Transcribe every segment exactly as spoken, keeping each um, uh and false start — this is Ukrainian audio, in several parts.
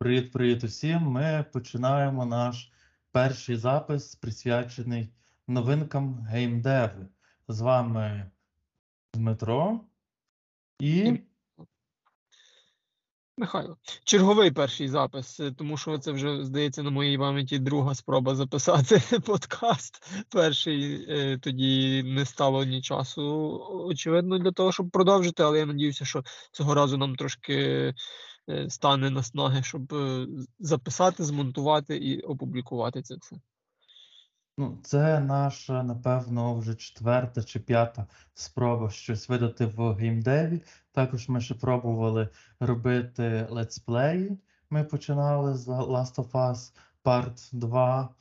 Привіт-привіт усім! Ми починаємо наш перший запис, присвячений новинкам геймдеву. З вами Дмитро і... Михайло. Черговий перший запис, тому що це вже, здається, на моїй пам'яті друга спроба записати подкаст. Перший тоді не стало ні часу, очевидно, для того, щоб продовжити, але я надіюся, що цього разу нам трошки стане наснаги, щоб записати, змонтувати і опублікувати це все. Ну, це наша, напевно, вже четверта чи п'ята спроба щось видати в геймдеві. Також ми ще пробували робити летсплеї. Ми починали з Last of Us Part два.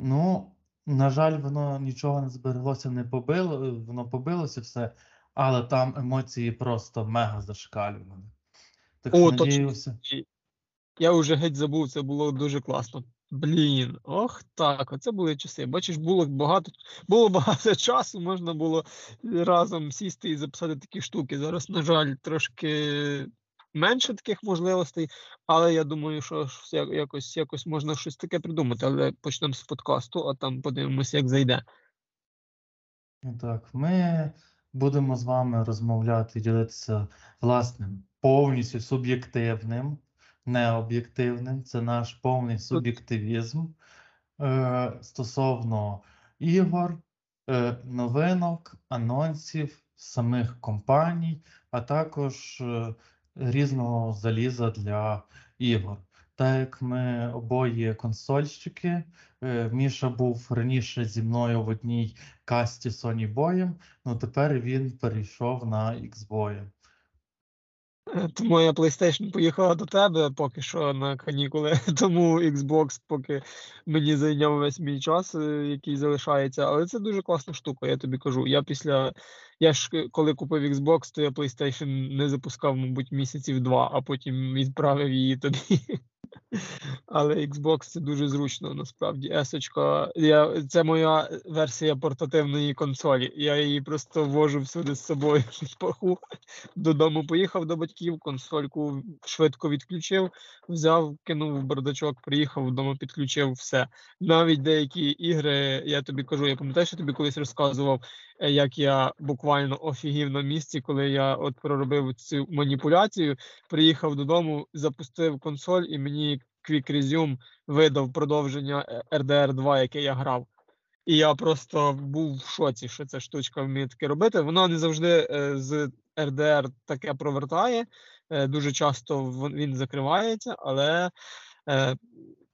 Ну, на жаль, воно нічого не збереглося, не побило, воно побилося все, але там емоції просто мега зашкалювали. Так що надіюся. Я вже геть забув, це було дуже класно. Блін, ох так, оце були часи. Бачиш, було багато, було багато часу, можна було разом сісти і записати такі штуки. Зараз, на жаль, трошки менше таких можливостей, але я думаю, що якось, якось можна щось таке придумати. Але почнемо з подкасту, а там подивимося, як зайде. Так, ми будемо з вами розмовляти, ділитися власним, повністю суб'єктивним, необ'єктивним, це наш повний суб'єктивізм е, стосовно ігор, е, новинок, анонсів, самих компаній, а також е, різного заліза для ігор. Так як ми обоє консольщики, е, Міша був раніше зі мною в одній касті Sony Boy, але тепер він перейшов на Xbox. Тому я PlayStation поїхала до тебе поки що на канікули, тому Xbox поки мені зайняв весь мій час, який залишається, але це дуже класна штука, я тобі кажу. Я після, я ж коли купив Xbox, то я PlayStation не запускав, мабуть, місяців два, а потім відправив її тобі. Але Xbox це дуже зручно, насправді. Есочка, я, це моя версія портативної консолі. Я її просто вожу всюди з собою в паху. Додому поїхав до батьків, консольку швидко відключив, взяв, кинув в бардачок, приїхав вдома, підключив, все. Навіть деякі ігри, я тобі кажу, я пам'ятаю, що тобі колись розказував, як я буквально офігів на місці, коли я от проробив цю маніпуляцію, приїхав додому, запустив консоль і мені Quick Resume видав продовження Р Д Р два, яке я грав. І я просто був в шоці, що ця штучка вміє таке робити. Вона не завжди з Р Д Р таке провертає, дуже часто він закривається, але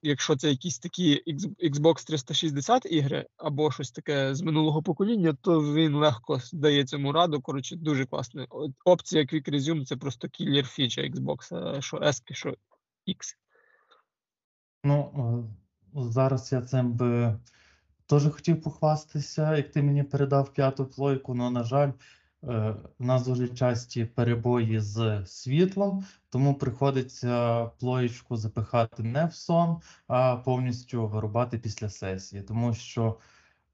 якщо це якісь такі Xbox триста шістдесят ігри або щось таке з минулого покоління, то він легко дає цьому раду. Коротше, дуже класна опція Quick Resume, це просто кіллер фіча Xbox, що S, що X. Ну, зараз я цим би теж хотів похвастатися, як ти мені передав п'яту плойку, але, на жаль, у нас дуже часті перебої з світлом, тому приходиться плоєчку запихати не в сон, а повністю вирубати після сесії. Тому що,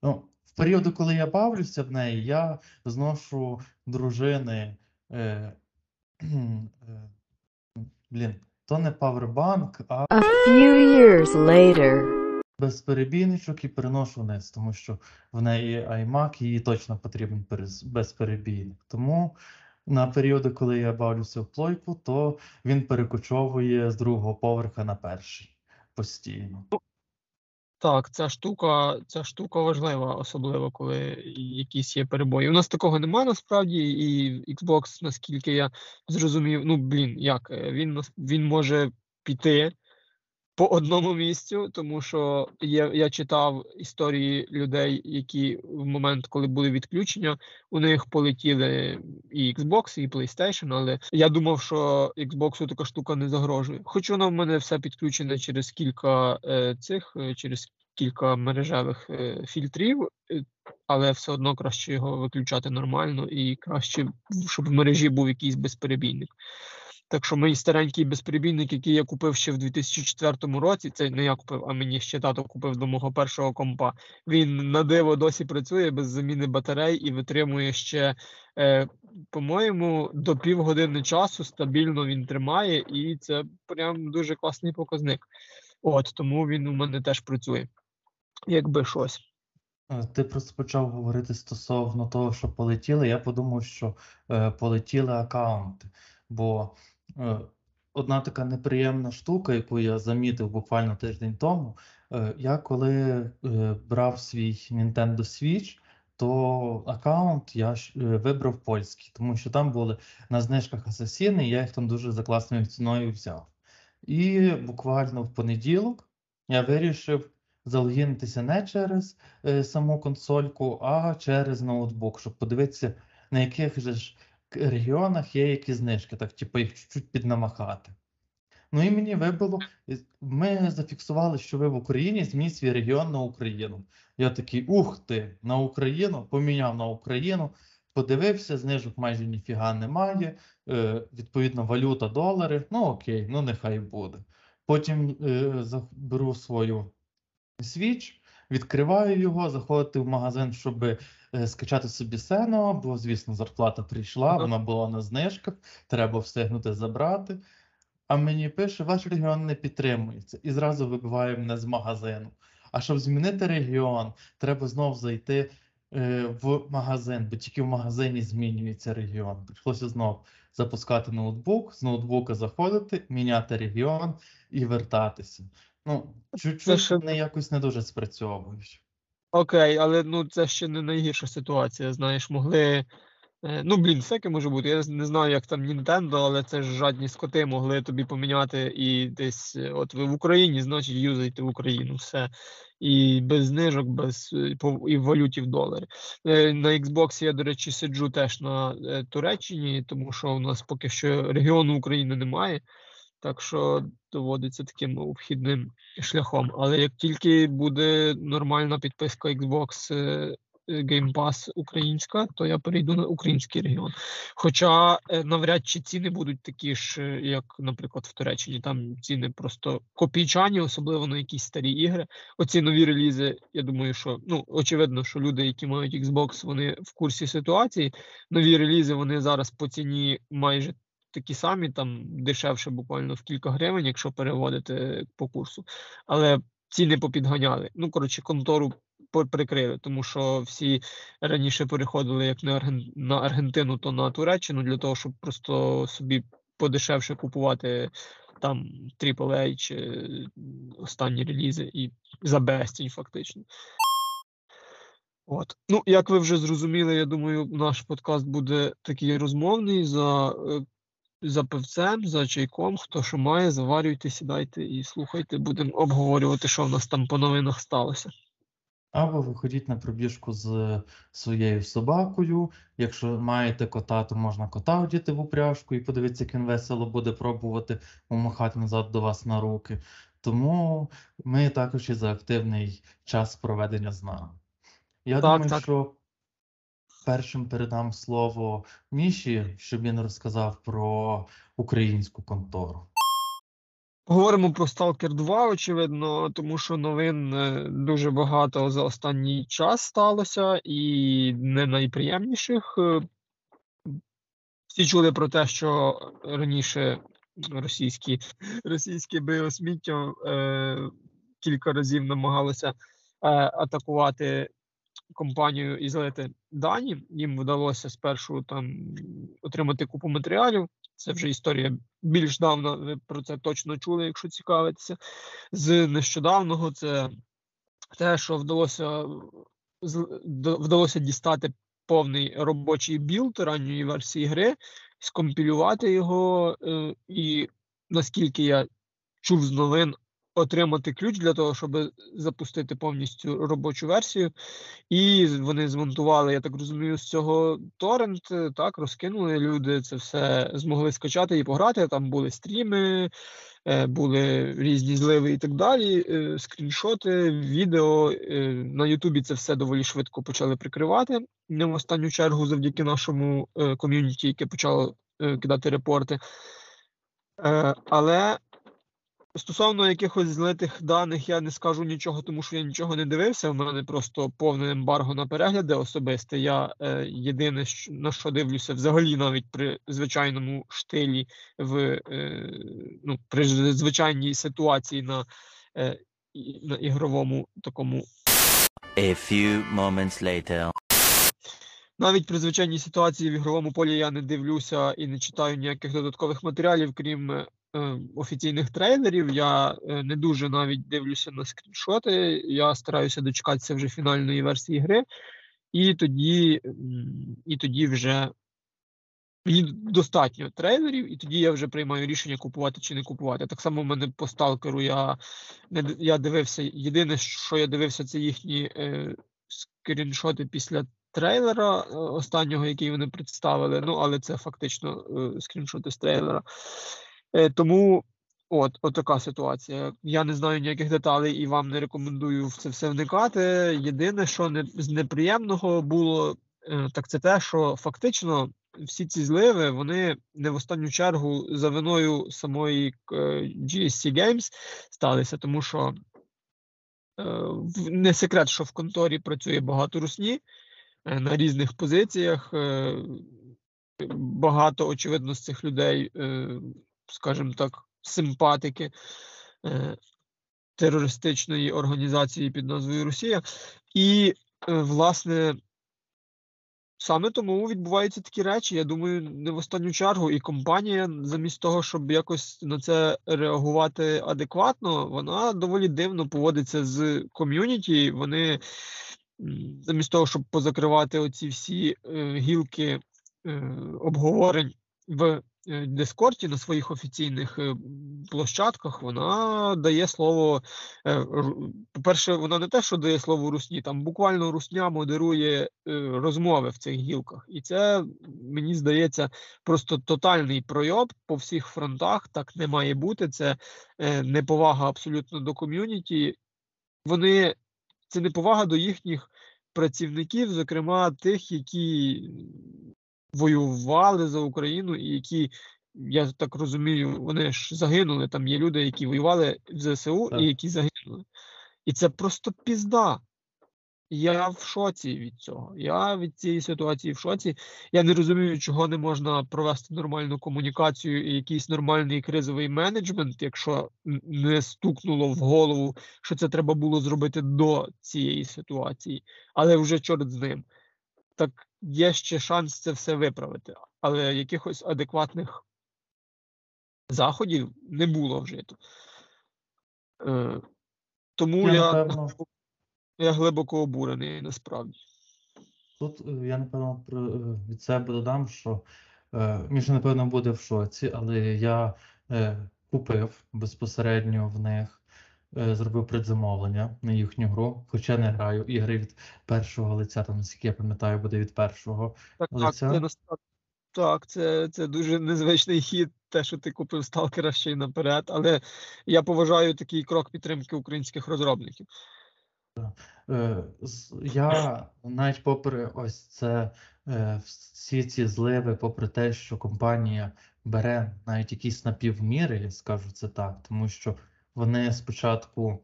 ну, в періоди, коли я бавлюся в неї, я зношу дружини, е, е, блін, то не павербанк, а a few years later. Без перебійничок і переношу вниз, тому що в неї iMac, їй точно потрібен перез... безперебійник. Тому на періоди, коли я бавлюся в плойку, то він перекочовує з другого поверха на перший постійно. Так, ця штука, ця штука важлива, особливо коли якісь є перебої. У нас такого немає насправді, і Xbox, наскільки я зрозумів, ну блін, як, він, він може піти по одному місцю, тому що я, я читав історії людей, які в момент, коли були відключення, у них полетіли і Xbox, і PlayStation, але я думав, що Xbox'у така штука не загрожує. Хоч вона в мене все підключена через кілька е, цих, через кілька мережевих е, фільтрів, е, але все одно краще його виключати нормально і краще, щоб в мережі був якийсь безперебійник. Так що мій старенький безприбійник, який я купив ще в дві тисячі четвертому році, це не я купив, а мені ще тато купив до мого першого компа, він на диво досі працює без заміни батарей і витримує ще, е, по-моєму, до півгодини часу стабільно він тримає, і це прям дуже класний показник. От, тому він у мене теж працює, якби щось. Ти просто почав говорити стосовно того, що полетіли. Я подумав, що е, полетіли акаунти. Бо е, одна така неприємна штука, яку я замітив буквально тиждень тому, е, я коли е, брав свій Nintendo Switch, то акаунт я ж, е, вибрав польський, тому що там були на знижках асасіни, я їх там дуже за класною ціною взяв. І буквально в понеділок я вирішив залогінитися не через е, саму консольку, а через ноутбук, щоб подивитися, на яких же ж регіонах є які знижки, так типу їх чуть-чуть піднамахати. Ну і мені вибило, ми зафіксували, що ви в Україні, змініть свій регіон на Україну. Я такий, ух ти, на Україну, поміняв на Україну, подивився, знижок майже ніфіга немає, е, відповідно валюта, долари, ну окей, ну нехай буде. Потім е, заберу свою Switch, відкриваю його, заходити в магазин, щоб е, скачати собі Сено, бо, звісно, зарплата прийшла, вона була на знижках, треба встигнути забрати. А мені пише, ваш регіон не підтримується, і зразу вибиває мене з магазину. А щоб змінити регіон, треба знов зайти е, в магазин, бо тільки в магазині змінюється регіон. Прийшлося знов запускати ноутбук, з ноутбука заходити, міняти регіон і вертатися. Ну, чуть-чуть вони якось не дуже спрацьовують. Окей, але ну це ще не найгірша ситуація, знаєш, могли... Ну, блін, всяке може бути. Я не знаю, як там Nintendo, але це ж жадні скоти могли тобі поміняти і десь... От ви в Україні, значить, юзайте в Україну, все. І без знижок, без... і в валюті в доларі. На Xbox я, до речі, сиджу теж на Туреччині, тому що у нас поки що регіону України немає. Так що доводиться таким обхідним шляхом. Але як тільки буде нормальна підписка Xbox Game Pass українська, то я перейду на український регіон. Хоча навряд чи ціни будуть такі ж, як, наприклад, в Туреччині. Там ціни просто копійчані, особливо на якісь старі ігри. Оці нові релізи, я думаю, що, ну, очевидно, що люди, які мають Xbox, вони в курсі ситуації. Нові релізи, вони зараз по ціні майже такі самі, там дешевше буквально в кілька гривень, якщо переводити по курсу. Але ціни попідганяли. Ну, коротше, контору прикрили, тому що всі раніше переходили як на Аргентину, то на Туреччину, для того, щоб просто собі подешевше купувати там трипл ей чи останні релізи і за безцінь фактично. От. Ну, як ви вже зрозуміли, я думаю, наш подкаст буде такий розмовний за... За пивцем, за чайком, хто що має, заварюйте, сідайте і слухайте, будемо обговорювати, що в нас там по новинах сталося. Або виходіть на пробіжку з своєю собакою, якщо маєте кота, то можна кота вдіти в упряжку і подивитися, як він весело буде пробувати помахати назад до вас на руки. Тому ми також і за активний час проведення з нами. Я так, думаю, так. що... Першим передам слово Міші, щоб він розказав про українську контору. Говоримо про «сталкер два», очевидно, тому що новин дуже багато за останній час сталося, і не найприємніших. Всі чули про те, що раніше російські, російське біосміття е, кілька разів намагалося е, атакувати компанію і злити дані. Їм вдалося спершу там отримати купу матеріалів. Це вже історія більш давна, ви про це точно чули, якщо цікавитеся. З нещодавного це те, що вдалося, вдалося дістати повний робочий білд ранньої версії гри, скомпілювати його і, наскільки я чув з новин, отримати ключ для того, щоб запустити повністю робочу версію. І вони змонтували, я так розумію, з цього торрент, так, розкинули люди, це все змогли скачати і пограти. Там були стріми, були різні зливи і так далі, скріншоти, відео. На Ютубі це все доволі швидко почали прикривати. Не в останню чергу завдяки нашому ком'юніті, яке почало кидати репорти. Е, але стосовно якихось злитих даних я не скажу нічого, тому що я нічого не дивився. У мене просто повне ембарго на перегляди особисте. Я е, єдине, на що дивлюся взагалі навіть при звичайному штилі, в, е, ну, при звичайній ситуації на, е, на ігровому такому. A few moments later. Навіть при звичайній ситуації в ігровому полі я не дивлюся і не читаю ніяких додаткових матеріалів, крім е, офіційних трейлерів. Я е, не дуже навіть дивлюся на скріншоти, я стараюся дочекатися вже фінальної версії гри, і тоді, і тоді вже мені достатньо трейлерів, і тоді я вже приймаю рішення, купувати чи не купувати. Так само в мене по Сталкеру я, я дивився, єдине, що я дивився, це їхні е, скріншоти після трейлера останнього, який вони представили, ну, але це фактично е, скріншоти з трейлера. Е, тому от, от така ситуація. Я не знаю ніяких деталей і вам не рекомендую в це все вникати. Єдине, що не, з неприємного було, е, так це те, що фактично всі ці зливи, вони не в останню чергу за виною самої е, джі ес сі Games сталися, тому що е, не секрет, що в конторі працює багато русні, на різних позиціях. Багато, очевидно, з цих людей, скажімо так, симпатики терористичної організації під назвою Росія. І, власне, саме тому відбуваються такі речі, я думаю, не в останню чергу. І компанія, замість того, щоб якось на це реагувати адекватно, вона доволі дивно поводиться з ком'юніті. Вони... Замість того, щоб позакривати оці всі е, гілки е, обговорень в е, Дискорді на своїх офіційних е, площадках, вона дає слово, е, по-перше, вона не те, що дає слово русні, там буквально русня модерує е, розмови в цих гілках. І це, мені здається, просто тотальний пройоб по всіх фронтах, так не має бути, це е, неповага абсолютно до ком'юніті. Вони... Це неповага до їхніх працівників, зокрема тих, які воювали за Україну і які, я так розумію, вони ж загинули. Там є люди, які воювали в зе ес у так. І які загинули. І це просто пізда. Я в шоці від цього. Я від цієї ситуації в шоці. Я не розумію, чого не можна провести нормальну комунікацію і якийсь нормальний кризовий менеджмент, якщо не стукнуло в голову, що це треба було зробити до цієї ситуації. Але вже чорт з ним. Так є ще шанс це все виправити. Але якихось адекватних заходів не було вжито. Е, тому я... я... Я глибоко обурений, насправді. Тут я, напевно, від себе додам, що Міша, напевно, буде в шоці, але я купив безпосередньо в них, зробив предзамовлення на їхню гру, хоча не граю ігри від першого лиця, там, наскільки я пам'ятаю, буде від першого так, лиця. Так, це, так це, це дуже незвичний хід, те, що ти купив Сталкера ще й наперед, але я поважаю такий крок підтримки українських розробників. Я навіть попри ось це, всі ці зливи, попри те, що компанія бере навіть якісь напівміри, я скажу це так, тому що вони спочатку,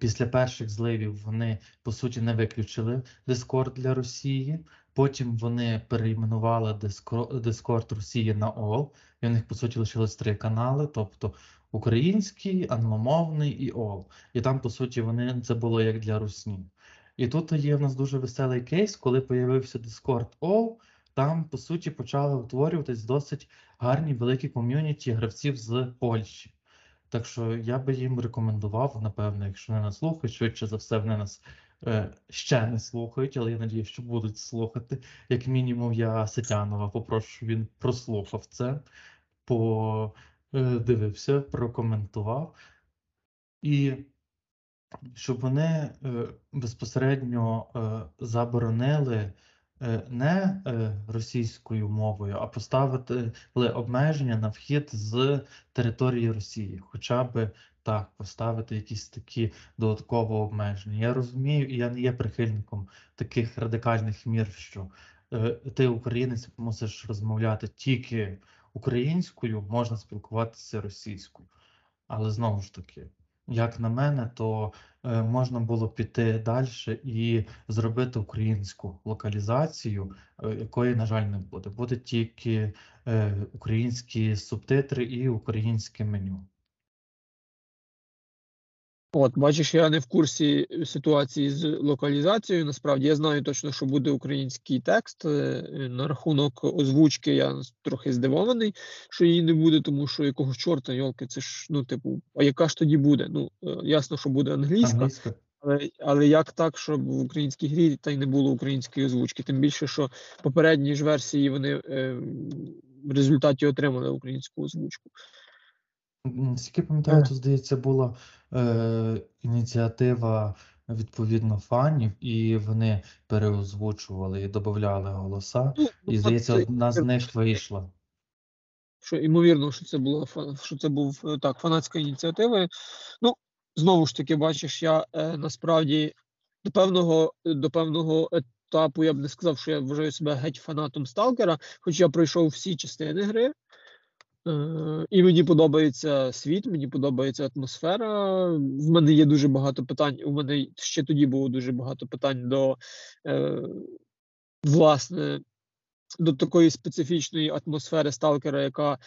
після перших зливів, вони, по суті, не виключили Discord для Росії, потім вони перейменували Discord Росії на All, і в них, по суті, лишилось три канали, тобто український, англомовний і All. І там, по суті, вони, це було як для русні. І тут є в нас дуже веселий кейс, коли появився Discord All, там, по суті, почали утворюватись досить гарні великі ком'юніті гравців з Польщі. Так що я би їм рекомендував, напевно, якщо не нас слухають, швидше за все, вони нас е, ще не слухають, але я надію, що будуть слухати. Як мінімум, я Сетянова попрошу, він прослухав це, по... дивився, прокоментував, і щоб вони безпосередньо заборонили не російською мовою, а поставили обмеження на вхід з території Росії, хоча б так, поставити якісь такі додаткові обмеження. Я розумію, і я не є прихильником таких радикальних мір, що ти українець мусиш розмовляти тільки українською, можна спілкуватися російською. Але знову ж таки, як на мене, то е, можна було піти далі і зробити українську локалізацію, е, якої, на жаль, не буде. Буде тільки е, українські субтитри і українське меню. От, бачиш, я не в курсі ситуації з локалізацією. Насправді, я знаю точно, що буде український текст. На рахунок озвучки я трохи здивований, що її не буде, тому що якого чорта, йолки, це ж, ну, типу, а яка ж тоді буде? Ну, ясно, що буде англійська, англійська. Але, але як так, щоб в українській грі та й не було української озвучки? Тим більше, що попередні ж версії, вони е, в результаті отримали українську озвучку. Скільки пам'ятаю, то, здається, була е, ініціатива, відповідно, фанів, і вони переозвучували і додавали голоса, ну, і, здається, це... одна з них вийшла. Що, ймовірно, що це була, що це був, так, фанатська ініціатива. Ну, знову ж таки, бачиш, я е, насправді до певного, до певного етапу, я б не сказав, що я вважаю себе геть фанатом Сталкера, хоч я пройшов всі частини гри. І мені подобається світ, мені подобається атмосфера, в мене є дуже багато питань, у мене ще тоді було дуже багато питань до, е, власне, до такої специфічної атмосфери Сталкера, яка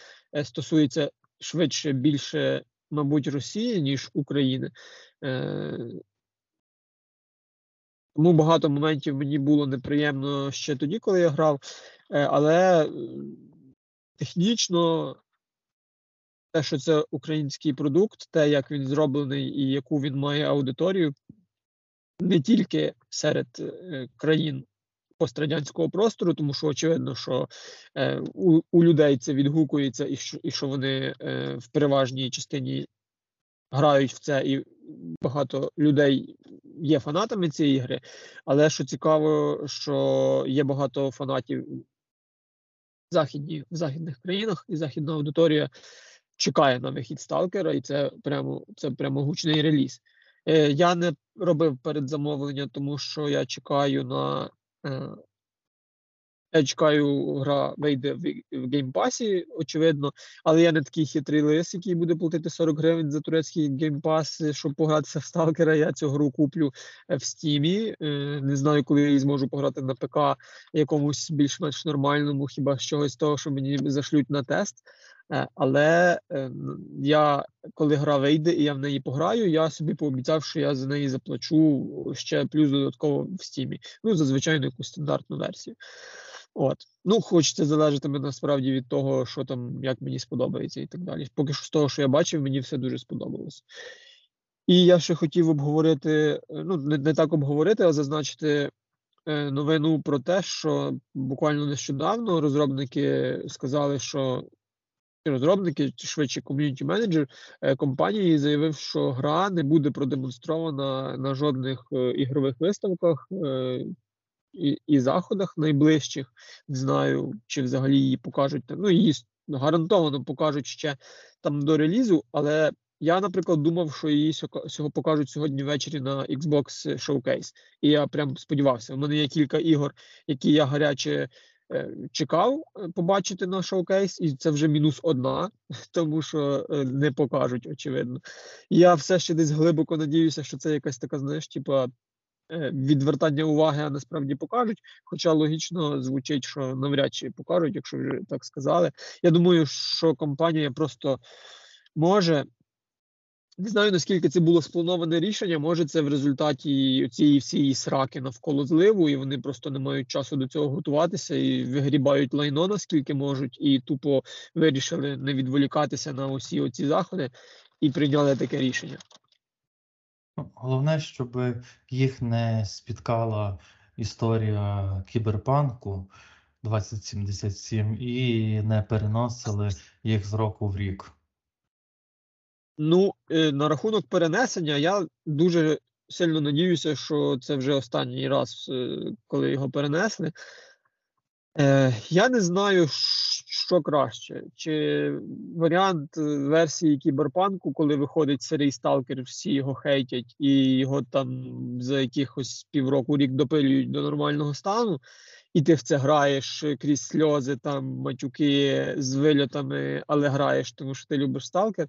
стосується швидше, більше, мабуть, Росії, ніж України. Е, тому багато моментів мені було неприємно ще тоді, коли я грав, е, але технічно те, що це український продукт, те, як він зроблений і яку він має аудиторію, не тільки серед країн пострадянського простору, тому що очевидно, що е, у, у людей це відгукується і що, і що вони е, в переважній частині грають в це, і багато людей є фанатами цієї гри, але що цікаво, що є багато фанатів західні, в західних країнах, і західна аудиторія чекає на вихід Сталкера, і це прямо, це прямо гучний реліз. Е, я не робив передзамовлення, тому що я чекаю на... Е, я чекаю, гра вийде в, в геймпасі, очевидно, але я не такий хитрий лис, який буде платити сорок гривень за турецький геймпас, щоб погратися в Сталкера. Я цю гру куплю в Стімі. Е, не знаю, коли я її зможу пограти на ПК якомусь більш-менш нормальному, хіба з чогось того, що мені зашлють на тест. Е, але е, я, коли гра вийде і я в неї пограю, я собі пообіцяв, що я за неї заплачу ще плюс додатково в Стімі. Ну, зазвичай на якусь стандартну версію. От. Ну, хоч це залежатиме насправді від того, що там, як мені сподобається і так далі. Поки що з того, що я бачив, мені все дуже сподобалось. І я ще хотів обговорити, ну, не, не так обговорити, а зазначити е, новину про те, що буквально нещодавно розробники сказали, що розробники, швидше ком'юніті-менеджер е, компанії заявив, що гра не буде продемонстрована на жодних е, ігрових виставках, е, І, і заходах найближчих, не знаю, чи взагалі її покажуть, ну її гарантовано покажуть ще там до релізу, але я, наприклад, думав, що її сього покажуть сьогодні ввечері на Xbox Showcase, і я прям сподівався. У мене є кілька ігор, які я гаряче е, чекав побачити на Showcase, і це вже мінус одна, тому що е, не покажуть, очевидно. Я все ще десь глибоко надіюся, що це якась така, знаєш, типа, відвертання уваги, а насправді покажуть, хоча логічно звучить, що навряд чи покажуть, якщо вже так сказали. Я думаю, що компанія просто може, не знаю, наскільки це було сплановане рішення, може це в результаті цієї всієї сраки навколо зливу, і вони просто не мають часу до цього готуватися, і вигрібають лайно наскільки можуть, і тупо вирішили не відволікатися на усі оці заходи, і прийняли таке рішення. Головне, щоб їх не спіткала історія кіберпанку двадцять сімдесят сім і не переносили їх з року в рік. Ну, на рахунок перенесення, я дуже сильно надіюся, що це вже останній раз, коли його перенесли. Я не знаю, що краще. Чи варіант версії кіберпанку, коли виходить сирий сталкер, всі його хейтять і його там за якихось півроку-рік допилюють до нормального стану, і ти в це граєш крізь сльози, там, матюки з вильотами, але граєш, тому що ти любиш Сталкер,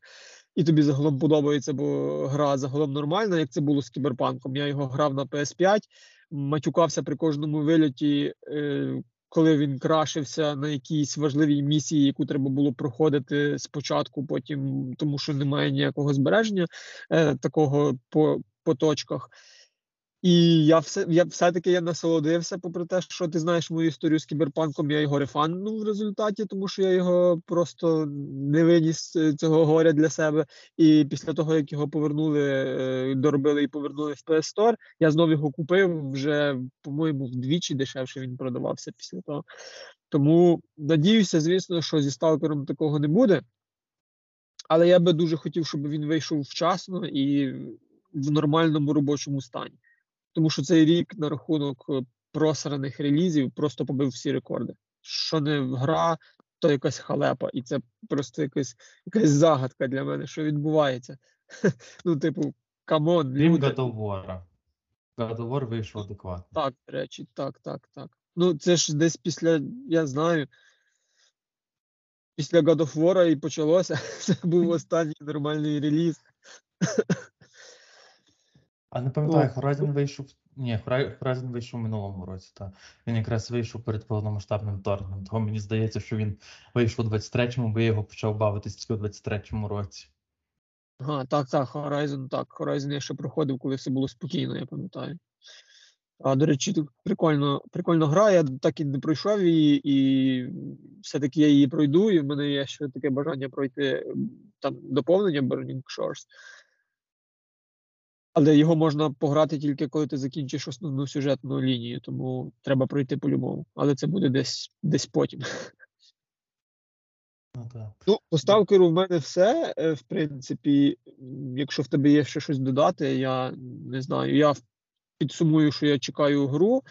і тобі загалом подобається, бо гра загалом нормальна, як це було з Кіберпанком. Я його грав на пі ес п'ять, матюкався при кожному вильоті, е, коли він крашився на якійсь важливій місії, яку треба було проходити спочатку, потім, тому що немає ніякого збереження е, такого по, по точках. І я, все, я все-таки я насолодився, попри те, що ти знаєш мою історію з Кіберпанком, я його рефаннув в результаті, тому що я його просто не виніс цього горя для себе. І після того, як його повернули, доробили і повернули в пі ес Store, я знову його купив, вже, по-моєму, вдвічі дешевше він продавався після того. Тому надіюся, звісно, що зі Сталкером такого не буде. Але я би дуже хотів, щоб він вийшов вчасно і в нормальному робочому стані. Тому що цей рік на рахунок просраних релізів просто побив всі рекорди. Що не гра, то якась халепа. І це просто якась, якась загадка для мене, що відбувається. Ну, типу, камон, люди. God of War. God of War вийшов адекватно. Так, до речі, так, так, так. Ну, це ж десь після, я знаю, після God of War і почалося. Це був останній нормальний реліз. А не пам'ятаю, Horizon вийшов... Ні, Horizon вийшов у минулому році, так. Він якраз вийшов перед повномасштабним вторгненням. Тому мені здається, що він вийшов у двадцять третьому, бо я його почав бавитись тільки у двадцять третьому році. Ага, так, так, Horizon, так. Horizon я ще проходив, коли все було спокійно, я пам'ятаю. А, до речі, тут прикольно, прикольно гра, я так і не пройшов її, і все-таки я її пройду, і в мене є ще таке бажання пройти там доповнення Burning Shores. Але його можна пограти тільки, коли ти закінчиш основну сюжетну лінію, тому треба пройти по-любому. Але це буде десь, десь потім. Ну, так. Ну, по Сталкеру в мене все, в принципі. Якщо в тебе є ще щось додати, я не знаю. Я підсумую, що я чекаю гру.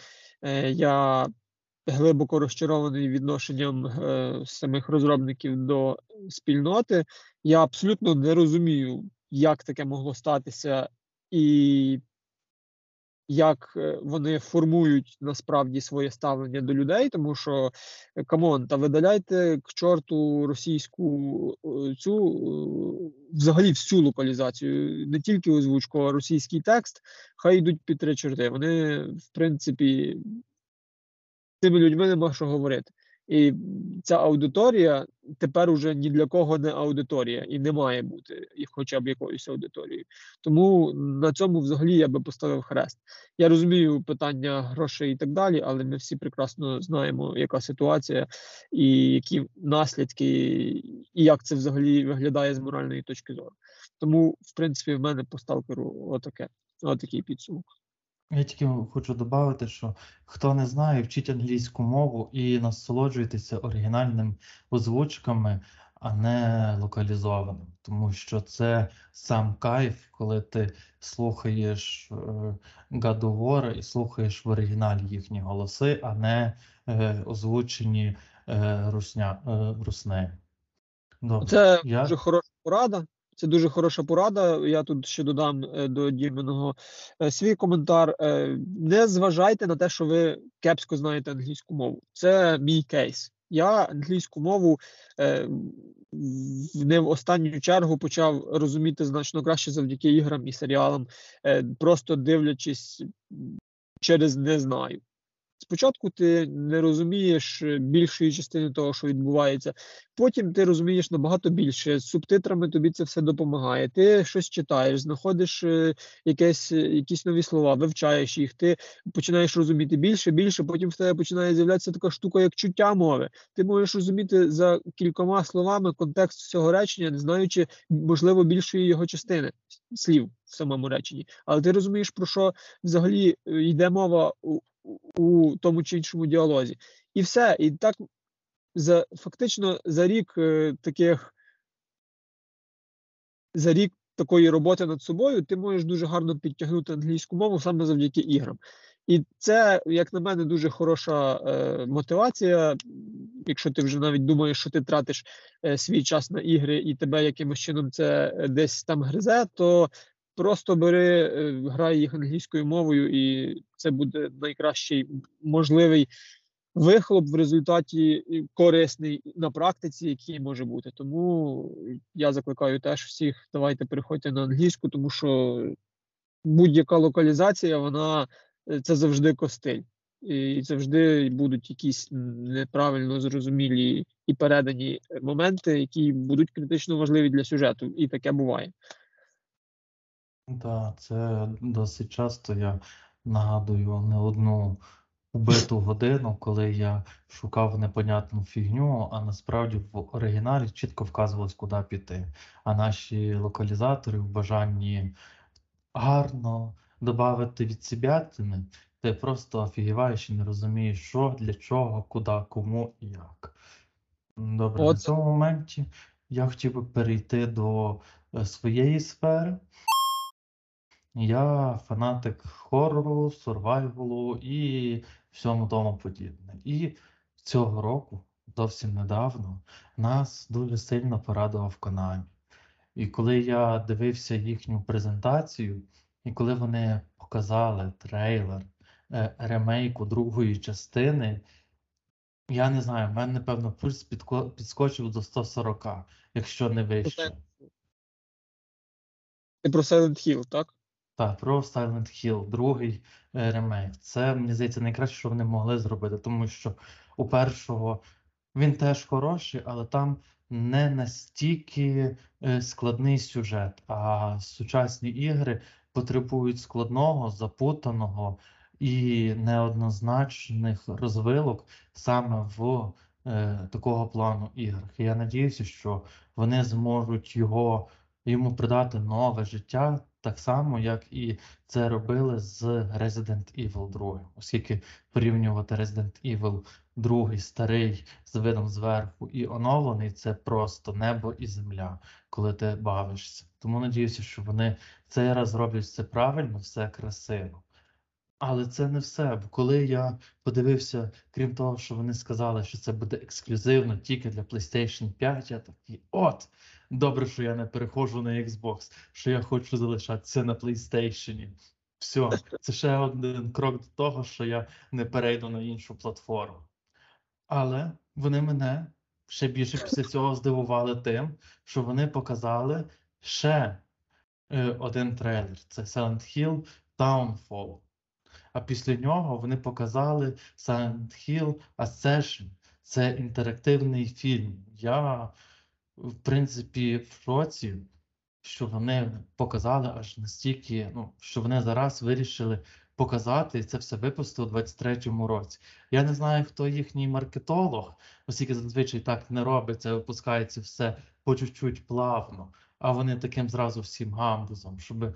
Я глибоко розчарований відношенням самих розробників до спільноти. Я абсолютно не розумію, як таке могло статися, і як вони формують насправді своє ставлення до людей, тому що, камон, та видаляйте к чорту російську цю, взагалі всю локалізацію, не тільки озвучку, а російський текст, хай йдуть під три чорти. Вони, в принципі, з тими людьми нема що говорити. І ця аудиторія тепер уже ні для кого не аудиторія, і не має бути хоча б якоюсь аудиторією. Тому на цьому взагалі я би поставив хрест. Я розумію питання грошей і так далі, але ми всі прекрасно знаємо, яка ситуація і які наслідки, і як це взагалі виглядає з моральної точки зору. Тому, в принципі, в мене по Сталкеру отаке, отакий підсумок. Я тільки хочу додати, що хто не знає, вчіть англійську мову і насолоджуйтеся оригінальними озвучками, а не локалізованим. Тому що це сам кайф, коли ти слухаєш God of War і слухаєш в оригіналі їхні голоси, а не озвучені русня, руснею. Добре. Це Я... дуже хороша порада. Це дуже хороша порада. Я тут ще додам до Діменого свій коментар. Не зважайте на те, що ви кепсько знаєте англійську мову. Це мій кейс. Я англійську мову не в останню чергу почав розуміти значно краще завдяки іграм і серіалам, просто дивлячись через «не знаю». Спочатку ти не розумієш більшої частини того, що відбувається. Потім ти розумієш набагато більше. З субтитрами тобі це все допомагає. Ти щось читаєш, знаходиш якесь, якісь нові слова, вивчаєш їх, ти починаєш розуміти більше, більше, потім в тебе починає з'являтися така штука, як чуття мови. Ти можеш розуміти за кількома словами контекст всього речення, не знаючи, можливо, більшої його частини слів в самому реченні. Але ти розумієш, про що взагалі йде мова у у тому чи іншому діалозі. І все. І так за, фактично за рік е, таких за рік такої роботи над собою ти можеш дуже гарно підтягнути англійську мову саме завдяки іграм. І це, як на мене, дуже хороша е, мотивація, якщо ти вже навіть думаєш, що ти тратиш е, свій час на ігри і тебе якимось чином це десь там гризе, то просто бери, грай їх англійською мовою, і це буде найкращий можливий вихлоп в результаті корисний на практиці, який може бути. Тому я закликаю теж всіх, давайте переходьте на англійську, тому що будь-яка локалізація, вона це завжди костиль. І завжди будуть якісь неправильно зрозумілі і передані моменти, які будуть критично важливі для сюжету. І таке буває. Так, це досить часто, я нагадую не одну убиту годину, коли я шукав непонятну фігню, а насправді в оригіналі чітко вказувалось, куди піти. А наші локалізатори в бажанні гарно додати від себятини, ти просто офігіваєш і не розумієш, що, для чого, куди, кому і як. Добре, От. на цьому моменті я хотів би перейти до своєї сфери. Я фанатик хорору, сурвайвалу і всьому тому подібне. І цього року, зовсім недавно, нас дуже сильно порадував Konami. І коли я дивився їхню презентацію, і коли вони показали трейлер е- ремейку другої частини, я не знаю, в мене, напевно, пульс підко- підскочив до сто сорок, якщо не вище. Ти про Silent Hill, так? Так, про Silent Hill, другий е, ремейк. Це, мені здається, найкраще, що вони могли зробити, тому що у першого він теж хороший, але там не настільки е, складний сюжет, а сучасні ігри потребують складного, запутаного і неоднозначних розвилок саме в е, такого плану іграх. І я надіюся, що вони зможуть його, йому придати нове життя, так само, як і це робили з Resident Evil два. Оскільки порівнювати Resident Evil два, старий, з видом зверху, і оновлений, це просто небо і земля, коли ти бавишся. Тому надіюся, що вони цей раз роблять все правильно, все красиво. Але це не все, бо коли я подивився, крім того, що вони сказали, що це буде ексклюзивно тільки для PlayStation п'ять, я такий, от, добре, що я не переходжу на Xbox, що я хочу залишатися на PlayStation. Все, це ще один крок до того, що я не перейду на іншу платформу. Але вони мене ще більше після цього здивували тим, що вони показали ще е, один трейлер. Це Silent Hill Downfall. А після нього вони показали Silent Hill Ascension. Це інтерактивний фільм. Я, в принципі, в шоці, що вони показали аж настільки, ну, що вони зараз вирішили показати, і це все випустили у двадцять третьому році. Я не знаю, хто їхній маркетолог, оскільки зазвичай так не робиться, випускається все по чуть-чуть плавно, а вони таким зразу всім гамбузом, щоб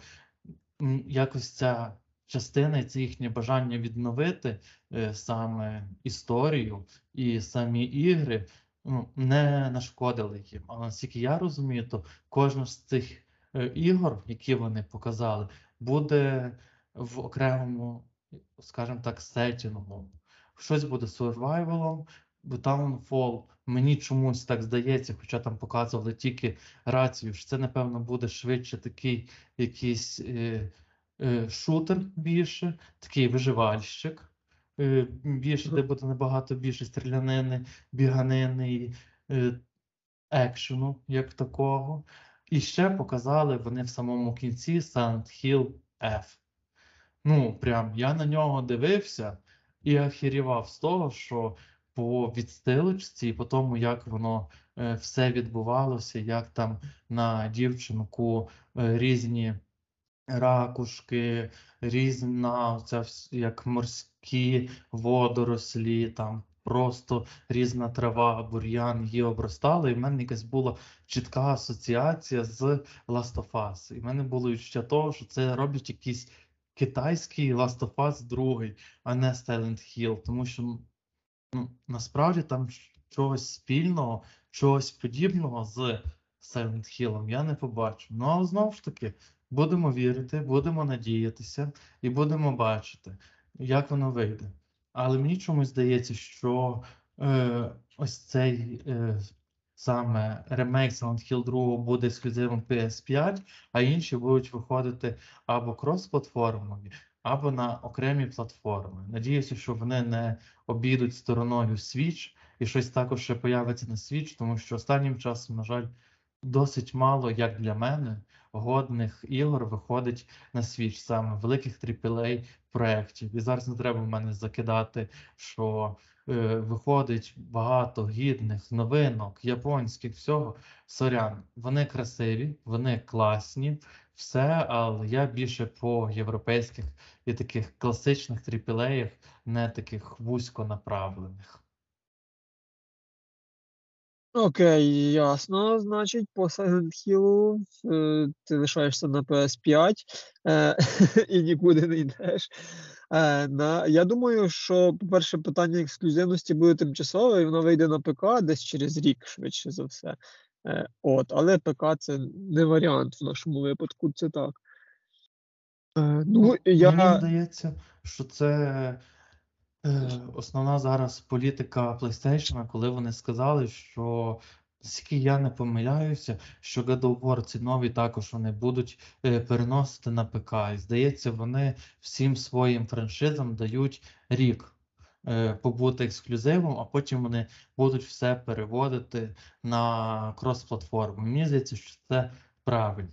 якось ця частини, це їхнє бажання відновити е, саме історію і самі ігри, ну, не нашкодили їм. Але наскільки я розумію, то кожна з цих е, ігор, які вони показали, буде в окремому, скажімо так, сеттінгу. Щось буде сурвайвалом, бо Townfall, мені чомусь так здається, хоча там показували тільки рацію, що це, напевно, буде швидше такий якийсь Е, шутер більше, такий виживальщик, більше, де буде набагато більше стрілянини, біганини і екшену, як такого. І ще показали вони в самому кінці Silent Hill F. Ну, прям, я на нього дивився і охерівав з того, що по відстилочці і по тому, як воно все відбувалося, як там на дівчинку різні ракушки, різна, ця, як морські водорослі, там просто різна трава, бур'ян її обростала, і в мене якась була чітка асоціація з Last of Us. І в мене було відчуття того, що це роблять якийсь китайський Last of Us другий, а не Silent Hill, тому що ну, насправді там чогось спільного, чогось подібного з Silent Hill я не побачу. Ну, але знову ж таки, будемо вірити, будемо надіятися і будемо бачити, як воно вийде. Але мені чомусь здається, що е, ось цей е, саме ремейк Silent Hill два буде ексклюзивом пі ес п'ять, а інші будуть виходити або крос-платформові, або на окремі платформи. Надіюся, що вони не обійдуть стороною Switch, і щось також ще появиться на Switch, тому що останнім часом, на жаль, досить мало, як для мене, годних ігор виходить на Switch, саме великих трипл-ей проєктів. І зараз не треба в мене закидати, що е, виходить багато гідних новинок, японських, всього. Сорян, вони красиві, вони класні, все, але я більше по європейських і таких класичних трипл-ей, не таких вузько направлених. Окей, ясно. Значить, по Silent Hill е, ти лишаєшся на пі ес п'ять е, і нікуди не йдеш. Е, на, я думаю, що, по-перше, питання ексклюзивності буде тимчасове, і воно вийде на ПК десь через рік, швидше за все. Е, от, але ПК – це не варіант в нашому випадку, це так. Е, ну, я... Мені здається, що це... Основна зараз політика PlayStation, коли вони сказали, що, наскільки я не помиляюся, що God of War ці нові також вони будуть переносити на ПК. І, здається, вони всім своїм франшизам дають рік побути ексклюзивом, а потім вони будуть все переводити на крос-платформу. Мені здається, що це правильно.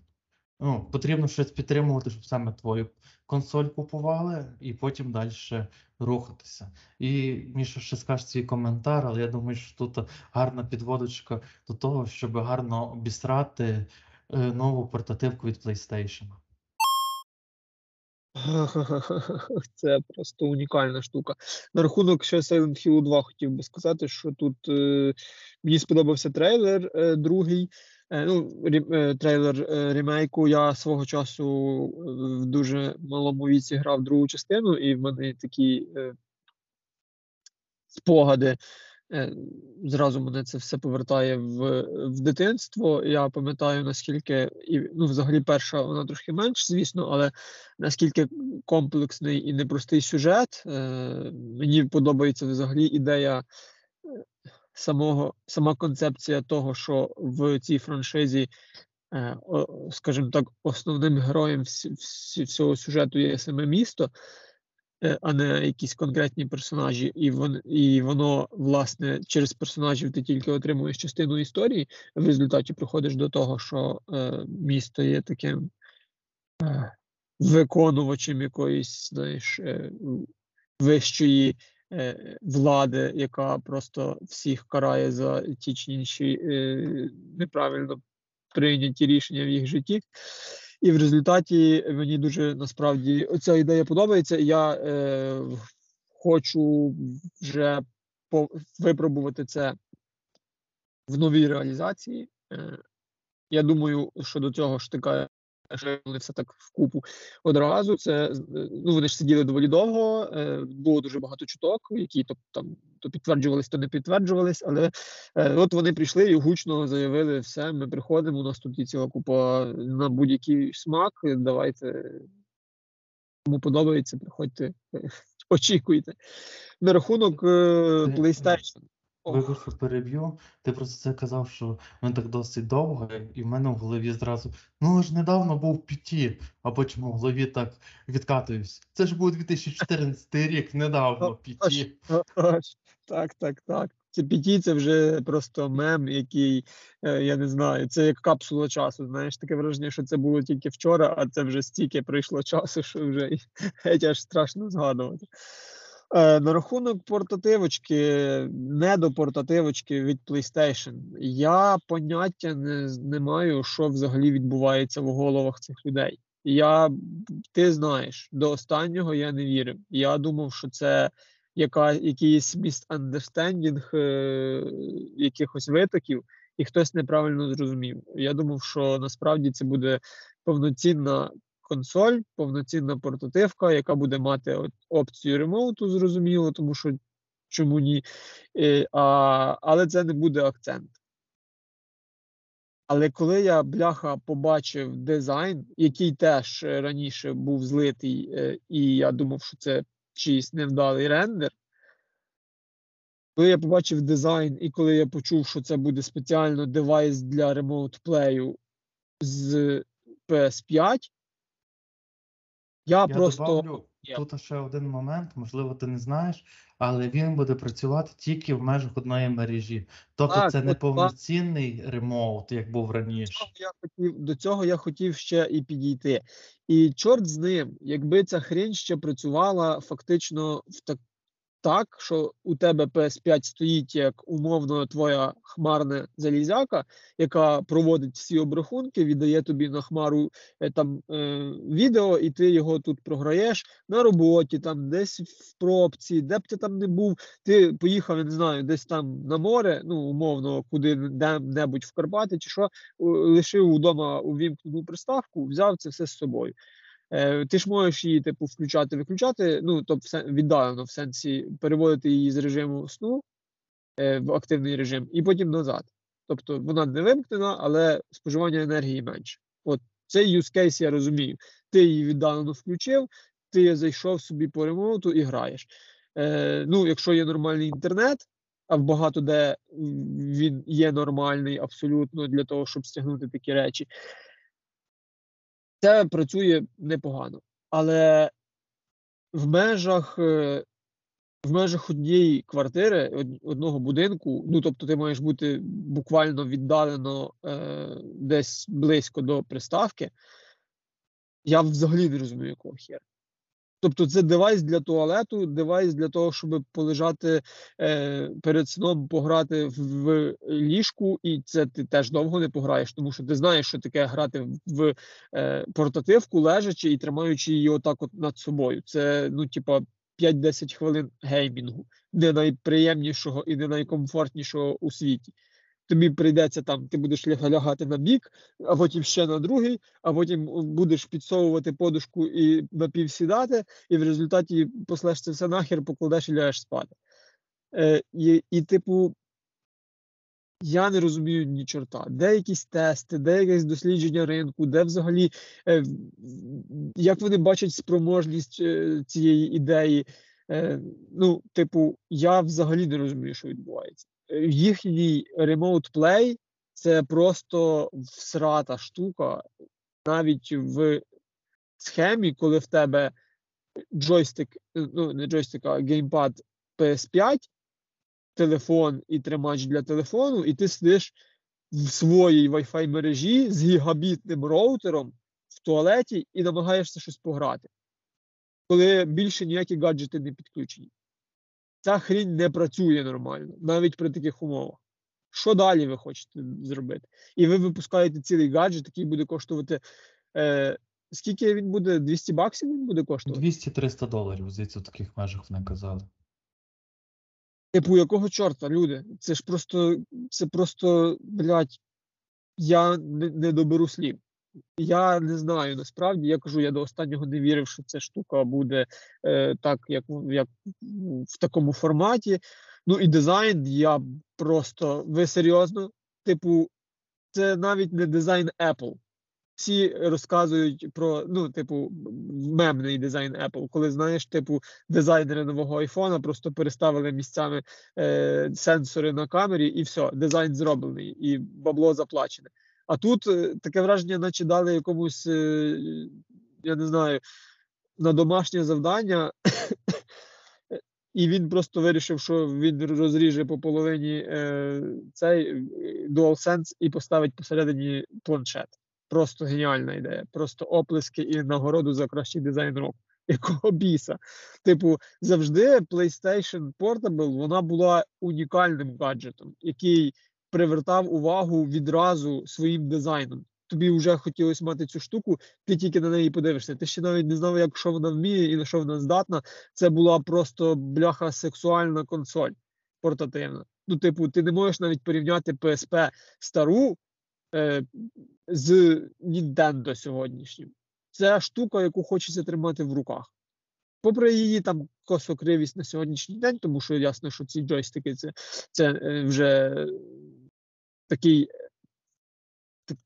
Ну, потрібно щось підтримувати, щоб саме твою консоль купували, і потім далі рухатися. І Міша ще скаже свій коментар, але я думаю, що тут гарна підводочка до того, щоб гарно обісрати нову портативку від PlayStation. Це просто унікальна штука. На рахунок ще Silent Hill два хотів би сказати, що тут е, мені сподобався трейлер е, другий. Ну, трейлер ремейку. Я свого часу в дуже малому віці грав другу частину, і в мене такі спогади. Зразу мене це все повертає в, в дитинство. Я пам'ятаю, наскільки, і, ну, взагалі перша вона трошки менш, звісно, але наскільки комплексний і непростий сюжет. Мені подобається взагалі ідея Самого, сама концепція того, що в цій франшизі, е, о, скажімо так, основним героєм вс, вс, всього сюжету є саме місто, е, а не якісь конкретні персонажі. І, вон, і воно, власне, через персонажів ти тільки отримуєш частину історії, в результаті приходиш до того, що е, місто є таким е, виконувачем якоїсь, знаєш, е, вищої влади, яка просто всіх карає за ті чи інші е, неправильно прийняті рішення в їх житті. І в результаті мені дуже, насправді, оця ідея подобається. Я е, хочу вже по- випробувати це в новій реалізації. Е, я думаю, що до цього штикає, що вони все так вкупу одразу. Це, ну, вони ж сиділи доволі довго, е, було дуже багато чуток, які то, там, то підтверджувались, то не підтверджувались, але е, от вони прийшли і гучно заявили: все, ми приходимо, у нас тут є ціла купа на будь-який смак, давайте, кому подобається, приходьте, очікуйте. На рахунок е, PlayStation. Вибуху переб'ю, ти просто це казав, що він так досить довго, і в мене в голові зразу: ну ж недавно був п'яті, а потім в голові так відкатуюсь. Це ж був дві тисячі чотирнадцятий рік, недавно п'яті. Так, так, так. Це п'яті, це вже просто мем, який, я не знаю, це як капсула часу, знаєш, таке враження, що це було тільки вчора, а це вже стільки пройшло часу, що вже геть аж страшно згадувати. На рахунок портативочки, недопортативочки від PlayStation, я поняття не, не маю, що взагалі відбувається в головах цих людей. Я, ти знаєш, до останнього я не вірив. Я думав, що це яка, якийсь місандерстендінг е, якихось витоків, і хтось неправильно зрозумів. Я думав, що насправді це буде повноцінна консоль, повноцінна портативка, яка буде мати опцію ремоуту, зрозуміло, тому що чому ні, а, але це не буде акцент. Але коли я, бляха, побачив дизайн, який теж раніше був злитий, і я думав, що це чийсь невдалий рендер, коли я побачив дизайн і коли я почув, що це буде спеціально девайс для ремоут-плею з пі ес п'ять, Я, я просто добавлю, Yeah. Тут ще один момент, можливо, ти не знаєш, але він буде працювати тільки в межах одної мережі. Тобто так, це не повноцінний ремоут, як був раніше. До цього, я хотів, до цього я хотів ще і підійти. І чорт з ним, якби ця хрінь ще працювала фактично в так, так, що у тебе пі ес п'ять стоїть як умовно твоя хмарна залізяка, яка проводить всі обрахунки, віддає тобі на хмару е, там, е, відео, і ти його тут програєш на роботі, там десь в пробці, де б ти там не був, ти поїхав, я не знаю, десь там на море, ну умовно, куди-небудь в Карпати чи що, лишив удома увімкнену приставку, взяв це все з собою. Ти ж можеш її, типу, включати-виключати, ну, тобто віддалено, в сенсі переводити її з режиму сну в активний режим і потім назад. Тобто вона не вимкнена, але споживання енергії менше. От цей use case я розумію. Ти її віддалено включив, ти зайшов собі по ремонту і граєш. Е, ну, якщо є нормальний інтернет, а в багато де він є нормальний абсолютно для того, щоб стягнути такі речі, це працює непогано, але в межах, в межах однієї квартири, одного будинку, ну, тобто ти маєш бути буквально віддалено е, десь близько до приставки, я взагалі не розумію, якого хера. Тобто це девайс для туалету, девайс для того, щоб полежати е, перед сном, пограти в, в ліжку, і це ти теж довго не пограєш, тому що ти знаєш, що таке грати в, в е, портативку, лежачи і тримаючи її отак от над собою. Це, ну, типа, п'ять-десять хвилин геймінгу, не найприємнішого і не найкомфортнішого у світі. Тобі прийдеться там, ти будеш лягати на бік, а потім ще на другий, а потім будеш підсовувати подушку і напівсідати, і в результаті послеш це все нахер, покладеш і лягаєш спати. Е, і, і, типу, я не розумію ні чорта. Де якісь тести, де якесь дослідження ринку, де взагалі, е, як вони бачать спроможність е, цієї ідеї. Е, ну, типу, я взагалі не розумію, що відбувається. Їхній remote play – це просто всрата штука. Навіть в схемі, коли в тебе джойстик, ну не джойстик, а геймпад пі ес п'ять, телефон і тримач для телефону, і ти сидиш в своїй Wi-Fi мережі з гігабітним роутером в туалеті і намагаєшся щось пограти, коли більше ніякі гаджети не підключені. Ця хрінь не працює нормально, навіть при таких умовах. Що далі ви хочете зробити? І ви випускаєте цілий гаджет, який буде коштувати... Е, скільки він буде? двісті баксів він буде коштувати? двісті-триста доларів, звідси в таких межах вони казали. Типу, якого чорта, люди? Це ж просто... Це просто, блядь, я не, не доберу слів. Я не знаю, насправді, я кажу, я до останнього не вірив, що ця штука буде е, так, як, як в такому форматі. Ну і дизайн, я просто, ви серйозно? Типу, це навіть не дизайн Apple. Всі розказують про, ну, типу, мемний дизайн Apple, коли, знаєш, типу, дизайнери нового айфона просто переставили місцями е, сенсори на камері, і все, дизайн зроблений, і бабло заплачене. А тут таке враження, наче дали якомусь, я не знаю, на домашнє завдання, і він просто вирішив, що він розріже по половині е, цей DualSense і поставить посередині планшет. Просто геніальна ідея. Просто оплески і нагороду за кращий дизайн року. Якого біса? Типу, завжди PlayStation Portable, вона була унікальним гаджетом, який привертав увагу відразу своїм дизайном. Тобі вже хотілося мати цю штуку, ти тільки на неї подивишся. Ти ще навіть не знав, як, що вона вміє і на що вона здатна. Це була просто, бляха, сексуальна консоль портативна. Ну, типу, ти не можеш навіть порівняти пі ес пі стару е, з Nintendo сьогоднішнім. Це штука, яку хочеться тримати в руках. Попри її там косокривість на сьогоднішній день, тому що ясно, що ці джойстики це, це вже такий, так,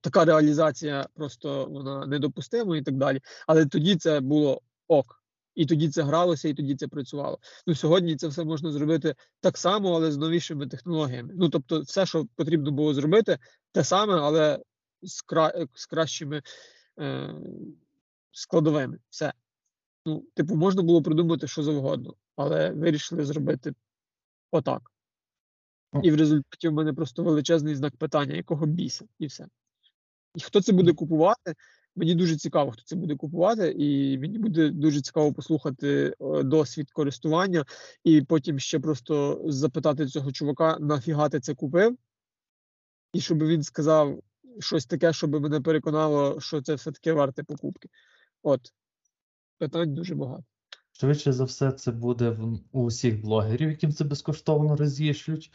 така реалізація просто вона недопустима і так далі. Але тоді це було ок. І тоді це гралося, і тоді це працювало. Ну, сьогодні це все можна зробити так само, але з новішими технологіями. Ну, тобто все, що потрібно було зробити, те саме, але з, кра... з кращими е... складовими. Все. Ну, типу, можна було придумати що завгодно, але вирішили зробити отак. І в результаті в мене просто величезний знак питання, якого біса, і все. І хто це буде купувати? Мені дуже цікаво, хто це буде купувати, і мені буде дуже цікаво послухати досвід користування, і потім ще просто запитати цього чувака, нафіга ти це купив, і щоб він сказав щось таке, щоб мене переконало, що це все-таки варте покупки. От. Питань дуже багато. Швидше за все, це буде в, у всіх блогерів, яким це безкоштовно роз'їшлють.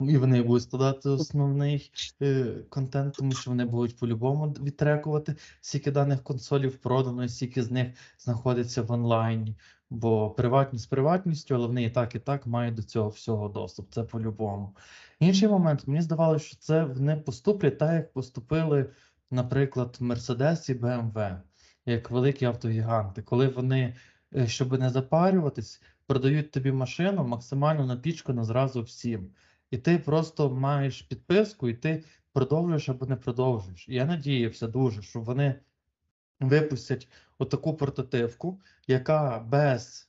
І вони будуть складати основний е, контент, тому що вони будуть по-любому відтрекувати, скільки даних консолів продано, скільки з них знаходиться в онлайні. Бо приватність з приватністю, але вони і так, і так мають до цього всього доступ. Це по-любому. Інший момент, мені здавалося, що це вони поступлять так, як поступили, наприклад, Mercedes і бе ем ве, як великі автогіганти, коли вони, щоб не запарюватись, продають тобі машину максимально напічкано зразу всім. І ти просто маєш підписку, і ти продовжуєш або не продовжуєш. І я надіявся дуже, що вони випустять отаку портативку, яка без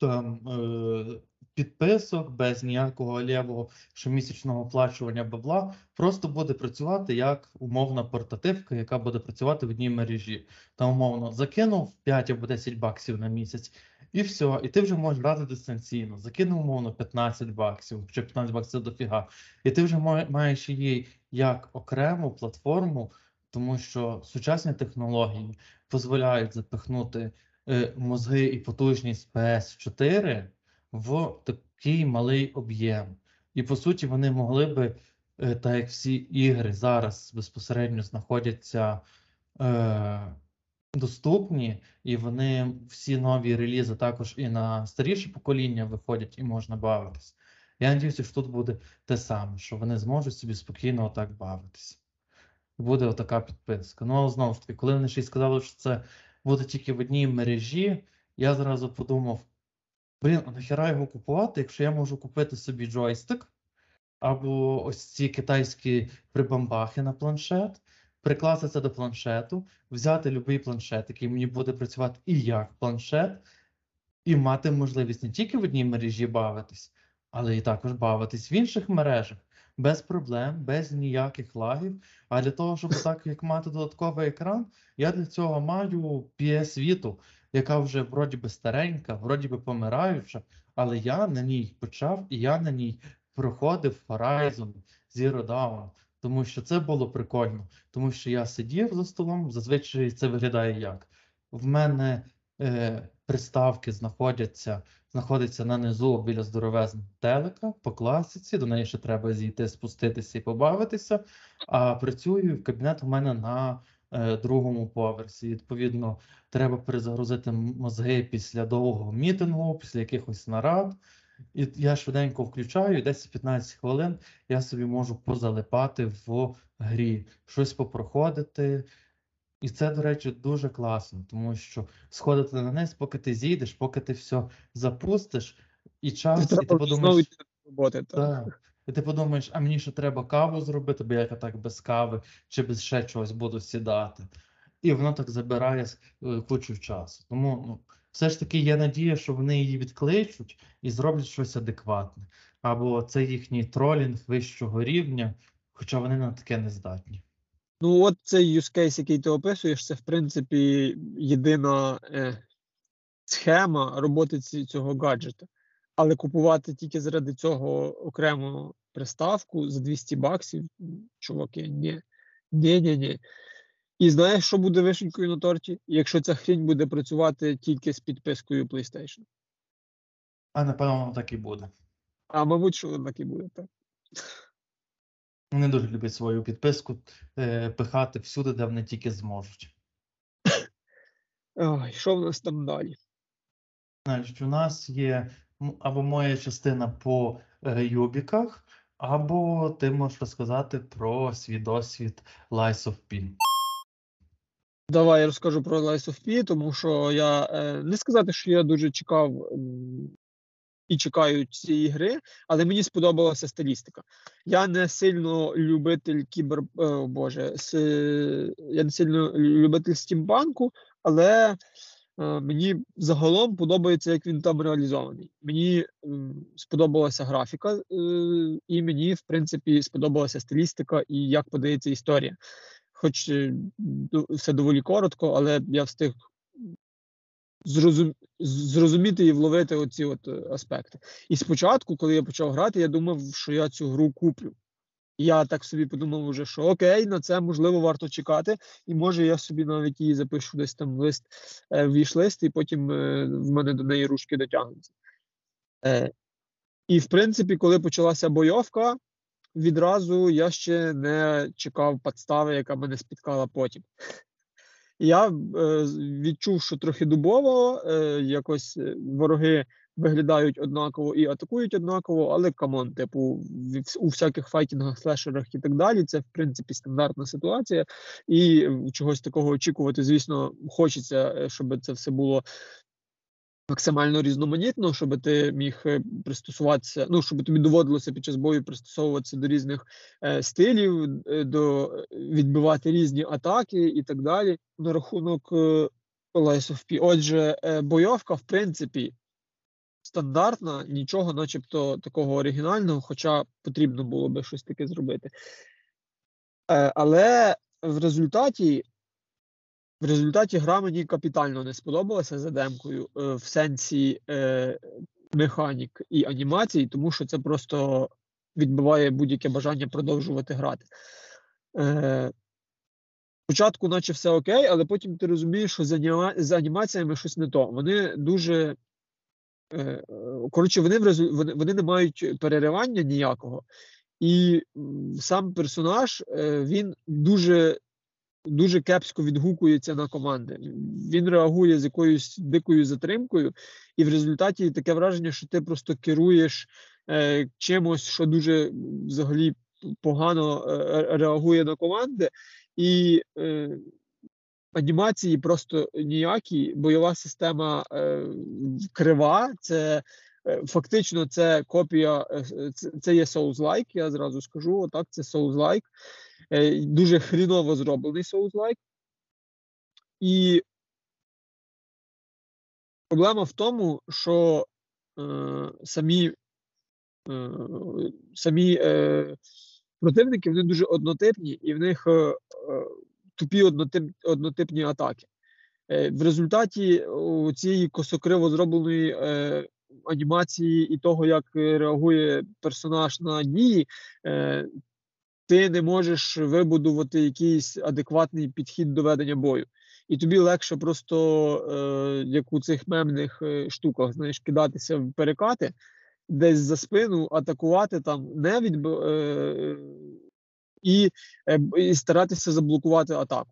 там, е- підписок, без ніякого левого щомісячного оплачування бабла, просто буде працювати як умовна портативка, яка буде працювати в одній мережі. Там умовно закинув п'ять або десять баксів на місяць, і все, і ти вже можеш грати дистанційно. Закинув, умовно, п'ятнадцять баксів, чи п'ятнадцять баксів – це дофіга. І ти вже маєш її як окрему платформу, тому що сучасні технології дозволяють запихнути е, мозги і потужність пі ес чотири в такий малий об'єм. І, по суті, вони могли би, е, так як всі ігри зараз безпосередньо знаходяться е, доступні, і вони всі нові релізи також і на старіше покоління виходять, і можна бавитись. Я надіюся, що тут буде те саме, що вони зможуть собі спокійно отак бавитись. Буде отака підписка. Ну, але знову ж таки, коли вони ще й сказали, що це буде тільки в одній мережі, я зразу подумав, блін, а нахіра його купувати, якщо я можу купити собі джойстик, або ось ці китайські прибамбахи на планшет, прикласти це до планшету, взяти будь-який планшет, який мені буде працювати і як планшет, і мати можливість не тільки в одній мережі бавитись, але і також бавитись в інших мережах, без проблем, без ніяких лагів. А для того, щоб так, як мати додатковий екран, я для цього маю пі ес Vita, яка вже вроді би старенька, вроді би помираюча, але я на ній почав, і я на ній проходив Horizon Zero Dawn. Тому що це було прикольно, тому що я сидів за столом, зазвичай це виглядає як. В мене е, приставки знаходяться, знаходяться на низу біля здоровезного телека, по класиці, до неї ще треба зійти, спуститися і побавитися, а працюю, в кабінет у мене на е, другому поверсі. Відповідно, треба перезагрузити мозги після довгого мітингу, після якихось нарад. І я швиденько включаю, і десять-п'ятнадцять хвилин я собі можу позалипати в грі, щось попроходити. І це, до речі, дуже класно, тому що сходити на низ, поки ти зійдеш, поки ти все запустиш, і час, треба і ти подумаєш, роботи, так. Так, і ти подумаєш, а мені ще треба каву зробити, бо я так без кави чи без ще чогось буду сідати. І воно так забирає кучу часу. Тому, ну, все ж таки є надія, що вони її відкличуть і зроблять щось адекватне. Або це їхній тролінг вищого рівня, хоча вони на таке не здатні. Ну от цей use case, який ти описуєш, це в принципі єдина е, схема роботи цього гаджета. Але купувати тільки заради цього окрему приставку за двісті баксів, чуваки, ні, ні, ні, ні. І знаєш, що буде вишенькою на торті, якщо ця хрінь буде працювати тільки з підпискою PlayStation? А, напевно, воно так і буде. А, мабуть, що воно так і буде, так. Вони дуже люблять свою підписку е- пихати всюди, де вони тільки зможуть. Ой, що в нас там далі? Значить, у нас є або моя частина по е- юбіках, або ти можеш розказати про свій досвід Lies of P. Давай я розкажу про Lies of P, тому що я, не сказати, що я дуже чекав і чекаю цієї гри, але мені сподобалася стилістика. Я не сильно любитель кібер... О, Боже, я не сильно любитель стімпанку, але Мені загалом подобається, як він там реалізований. Мені сподобалася графіка, і мені, в принципі, сподобалася стилістика і як подається історія. Хоч все доволі коротко, але я встиг зрозум... зрозуміти і вловити оці от аспекти. І спочатку, коли я почав грати, я думав, що я цю гру куплю. Я так собі подумав уже, що окей, на це, можливо, варто чекати, і може я собі навіть її запишу десь там лист, е, в віш-лист, і потім е, в мене до неї ручки дотягнуться. Е, і, в принципі, коли почалася бойовка, відразу я ще не чекав підстави, яка мене спіткала потім. Я е, відчув, що трохи дубово, е, якось вороги виглядають однаково і атакують однаково, але камон, типу, у всяких файтінгах, слешерах і так далі, це, в принципі, стандартна ситуація, і чогось такого очікувати, звісно, хочеться, щоб це все було максимально різноманітно, щоб ти міг пристосуватися, ну, щоб тобі доводилося під час бою пристосовуватися до різних е, стилів, до відбивати різні атаки і так далі. На рахунок е, Lies of P. Отже, е, бойовка, в принципі, стандартна, нічого начебто такого оригінального, хоча потрібно було би щось таке зробити. Е, але в результаті, в результаті гра мені капітально не сподобалася за демкою е, в сенсі е, механік і анімацій, тому що це просто відбиває будь-яке бажання продовжувати грати. Е, спочатку наче все окей, але потім ти розумієш, що з, аніма... з анімаціями щось не то. Вони дуже... Коротше, вони, вони, вони не мають переривання ніякого. І сам персонаж, він дуже, дуже кепсько відгукується на команди. Він реагує з якоюсь дикою затримкою, і в результаті таке враження, що ти просто керуєш чимось, що дуже взагалі погано реагує на команди. І... Анімації просто ніякі, бойова система е, крива, це е, фактично це копія, е, це, це є Souls-like, я зразу скажу, отак, це Souls-like, е, дуже хріново зроблений Souls-like. І проблема в тому, що е, самі, е, самі е, противники, вони дуже однотипні, і в них е, тупі однотип, однотипні атаки. Е, в результаті цієї косокриво зробленої е, анімації і того, як реагує персонаж на дії, е, ти не можеш вибудувати якийсь адекватний підхід до ведення бою. І тобі легше просто, е, як у цих мемних штуках, знаєш, кидатися в перекати, десь за спину, атакувати там, не від... Е, І, і старатися заблокувати атаку.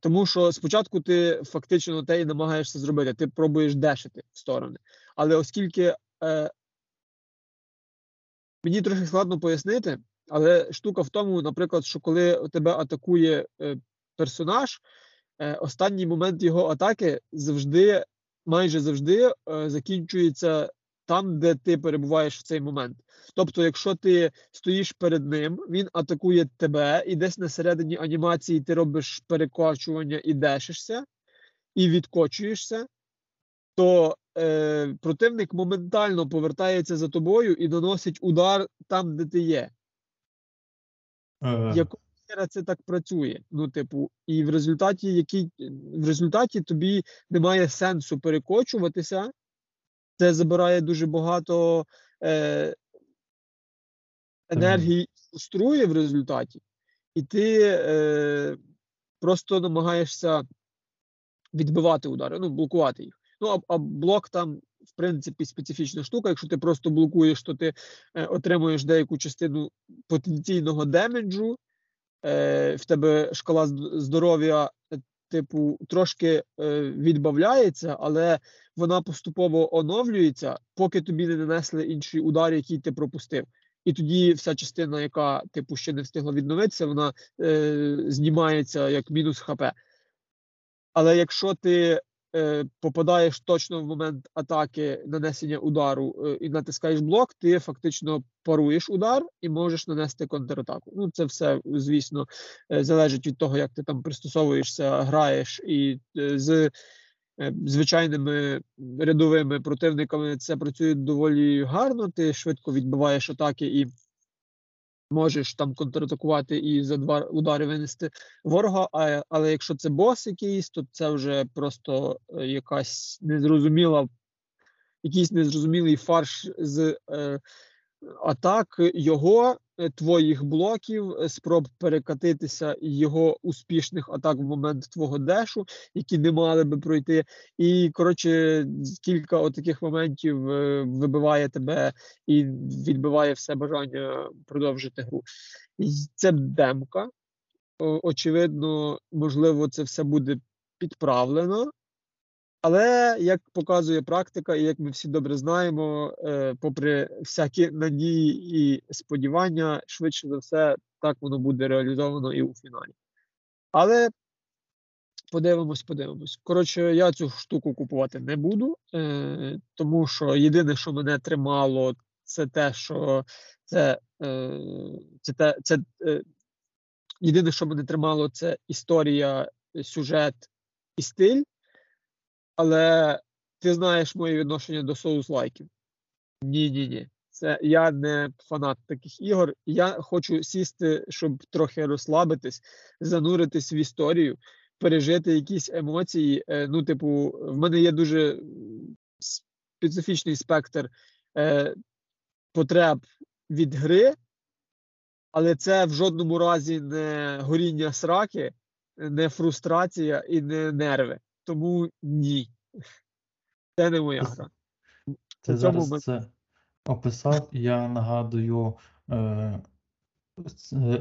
Тому що спочатку ти фактично те і намагаєшся зробити, ти пробуєш дешити в сторони. Але оскільки е, мені трохи складно пояснити, але штука в тому, наприклад, що коли тебе атакує е, персонаж, е, останній момент його атаки завжди, майже завжди е, закінчується там, де ти перебуваєш в цей момент. Тобто, якщо ти стоїш перед ним, він атакує тебе, і десь на середині анімації ти робиш перекочування і дешишся, і відкочуєшся, то е, противник моментально повертається за тобою і наносить удар там, де ти є. Ага. Якого хера це так працює? Ну, типу, і в результаті, який, в результаті тобі немає сенсу перекочуватися. Це забирає дуже багато е, енергії, фруструє в результаті, і ти е, просто намагаєшся відбивати удари, ну, блокувати їх. Ну, а, а блок там, в принципі, специфічна штука. Якщо ти просто блокуєш, то ти е, отримуєш деяку частину потенційного демеджу, е, в тебе шкала здоров'я, типу, трошки е, відбавляється, але вона поступово оновлюється, поки тобі не нанесли інший удар, який ти пропустив. І тоді вся частина, яка, типу, ще не встигла відновитися, вона е, знімається як мінус ХП. Але якщо ти е, попадаєш точно в момент атаки, нанесення удару е, і натискаєш блок, ти фактично паруєш удар і можеш нанести контратаку. Ну, це все, звісно, е, залежить від того, як ти там пристосовуєшся, граєш і е, з звичайними рядовими противниками це працює доволі гарно, ти швидко відбиваєш атаки і можеш там контратакувати і за два удари винести ворога, а, але якщо це бос якийсь, то це вже просто якась незрозуміла, якийсь незрозумілий фарш з е, атак його, твоїх блоків, спроб перекатитися його успішних атак в момент твого дешу, які не мали би пройти. І, коротше, кілька от таких моментів вибиває тебе і відбиває все бажання продовжити гру. І це демка. Очевидно, можливо, це все буде підправлено. Але, як показує практика, і як ми всі добре знаємо, попри всякі надії і сподівання, швидше за все, так воно буде реалізовано і у фіналі. Але подивимось, подивимось. Коротше, я цю штуку купувати не буду, тому що єдине, що мене тримало, це те, що це... це, те, це єдине, що мене тримало, це історія, сюжет і стиль. Але ти знаєш моє відношення до соус-лайків. Ні-ні-ні. Це я не фанат таких ігор. Я хочу сісти, щоб трохи розслабитись, зануритись в історію, пережити якісь емоції. Ну, типу, в мене є дуже специфічний спектр е, потреб від гри, але це в жодному разі не горіння сраки, не фрустрація і не нерви. Тому ні. Це не моя гра. Ти зараз ми... це описав. Я нагадую God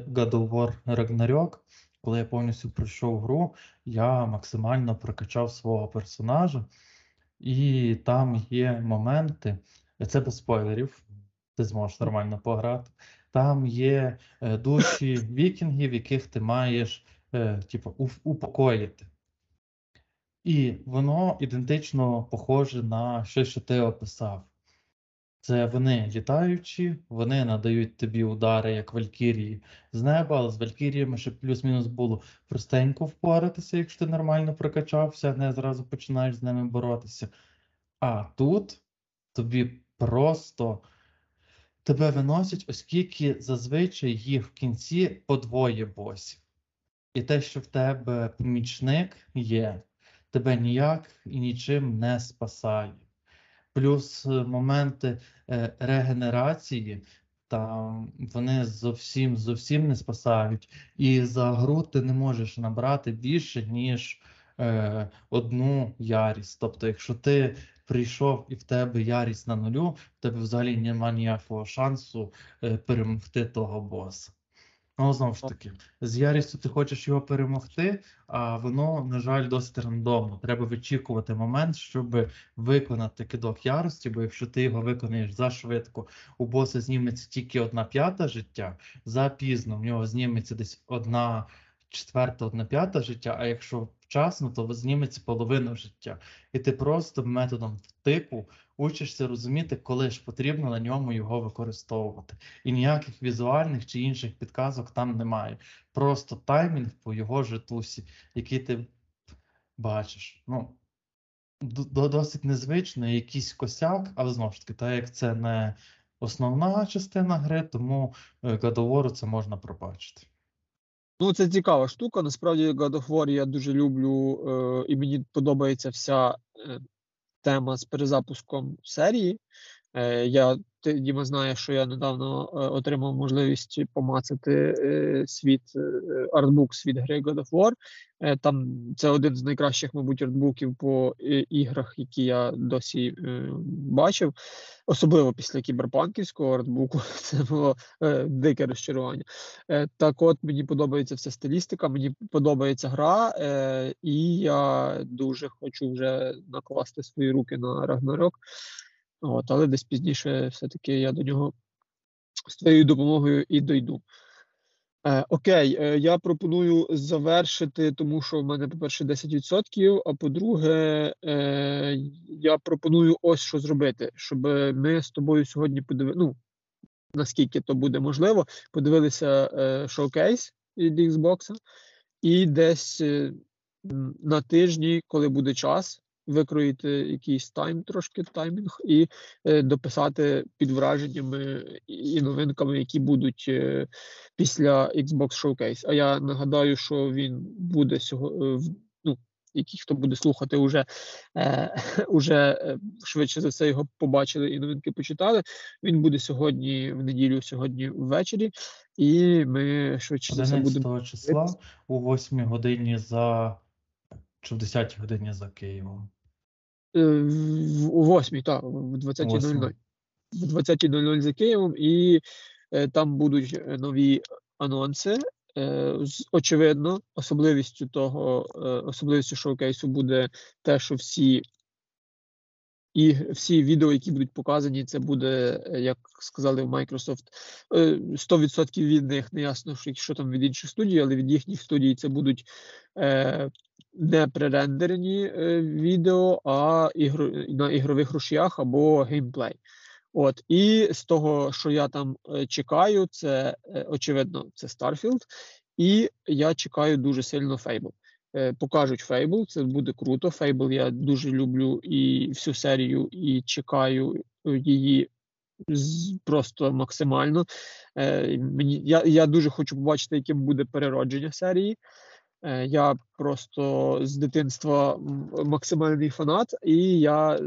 of War Ragnarok. Коли я повністю пройшов гру, я максимально прокачав свого персонажа. І там є моменти, це без спойлерів, ти зможеш нормально пограти. Там є душі вікінгів, яких ти маєш типу, упокоїти. І воно ідентично похоже на щось, що ти описав. Це вони літаючі, вони надають тобі удари, як валькірії з неба, але з валькіріями ще плюс-мінус було простенько впоратися, якщо ти нормально прокачався, не зразу починаєш з ними боротися. А тут тобі просто тебе виносять, оскільки зазвичай їх в кінці подвоє босів. І те, що в тебе помічник є, тебе ніяк і нічим не спасає. Плюс моменти е, регенерації, там вони зовсім, зовсім не спасають. І за гру ти не можеш набрати більше, ніж е, одну ярість. Тобто, якщо ти прийшов і в тебе ярість на нулю, в тебе взагалі немає ніякого шансу е, перемогти того боса. Ну, знову ж таки, з ярістю ти хочеш його перемогти, а воно, на жаль, досить рандомно. Треба вичікувати момент, щоб виконати кидок ярості, бо якщо ти його виконаєш зашвидко, у боса зніметься тільки одна п'ята життя, запізно в нього зніметься десь одна четверта, одна п'ята життя, а якщо вчасно, то зніметься половина життя. І ти просто методом втику учишся розуміти, коли ж потрібно на ньому його використовувати. І ніяких візуальних чи інших підказок там немає. Просто таймінг по його житусі, який ти бачиш. Ну, досить незвично, якийсь косяк, але знову ж таки, так як це не основна частина гри, тому God of War це можна пробачити. Ну, це цікава штука. Насправді, God of War я дуже люблю, е, і мені подобається вся е, тема з перезапуском серії. Е, я, ти, Діма, знає, що я недавно е, отримав можливість помацати е, світ, е, артбук світ гри God of War. Е, там це один з найкращих, мабуть, артбуків по е, іграх, які я досі е, бачив. Особливо після кіберпанківського артбуку. Це було е, дике розчарування. Е, так от, мені подобається вся стилістика, мені подобається гра, е, і я дуже хочу вже накласти свої руки на Рагнарьок. От, але десь пізніше все-таки я до нього з твоєю допомогою і дойду. Е, окей, е, я пропоную завершити, тому що в мене, по-перше, десять відсотків, а по-друге, е, я пропоную ось що зробити, щоб ми з тобою сьогодні подивилися, ну, наскільки то буде можливо, подивилися е, шоукейс від Xbox, і десь е, на тижні, коли буде час, викроїти якийсь тайм, трошки таймінг, і е, дописати під враженнями і новинками, які будуть е, після Xbox Showcase. А я нагадаю, що він буде сьогодні, ну, які хто буде слухати, вже е, е, швидше за все його побачили і новинки почитали. Він буде сьогодні, в неділю, сьогодні ввечері, і ми швидше за все будемо... числа о восьмій годині за... Чи в десятій годині за Києвом? У восьмій, так, в двадцятій нуль нуль. В двадцятій нуль нуль за Києвом, і е, там будуть нові анонси. Е, очевидно, особливістю того, е, особливістю шоукейсу буде те, що всі, і всі відео, які будуть показані, це буде, як сказали в Microsoft, сто відсотків від них, не ясно, що там від інших студій, але від їхніх студій це будуть е, не пререндерені е, відео, а ігро, на ігрових рушіях або геймплей. От, і з того, що я там е, чекаю, це, е, очевидно, це Starfield, і я чекаю дуже сильно Fable. Е, покажуть Fable, це буде круто. Fable я дуже люблю і всю серію, і чекаю її з, просто максимально. Е, мені, я, я дуже хочу побачити, яким буде переродження серії. Я просто з дитинства максимальний фанат, і я,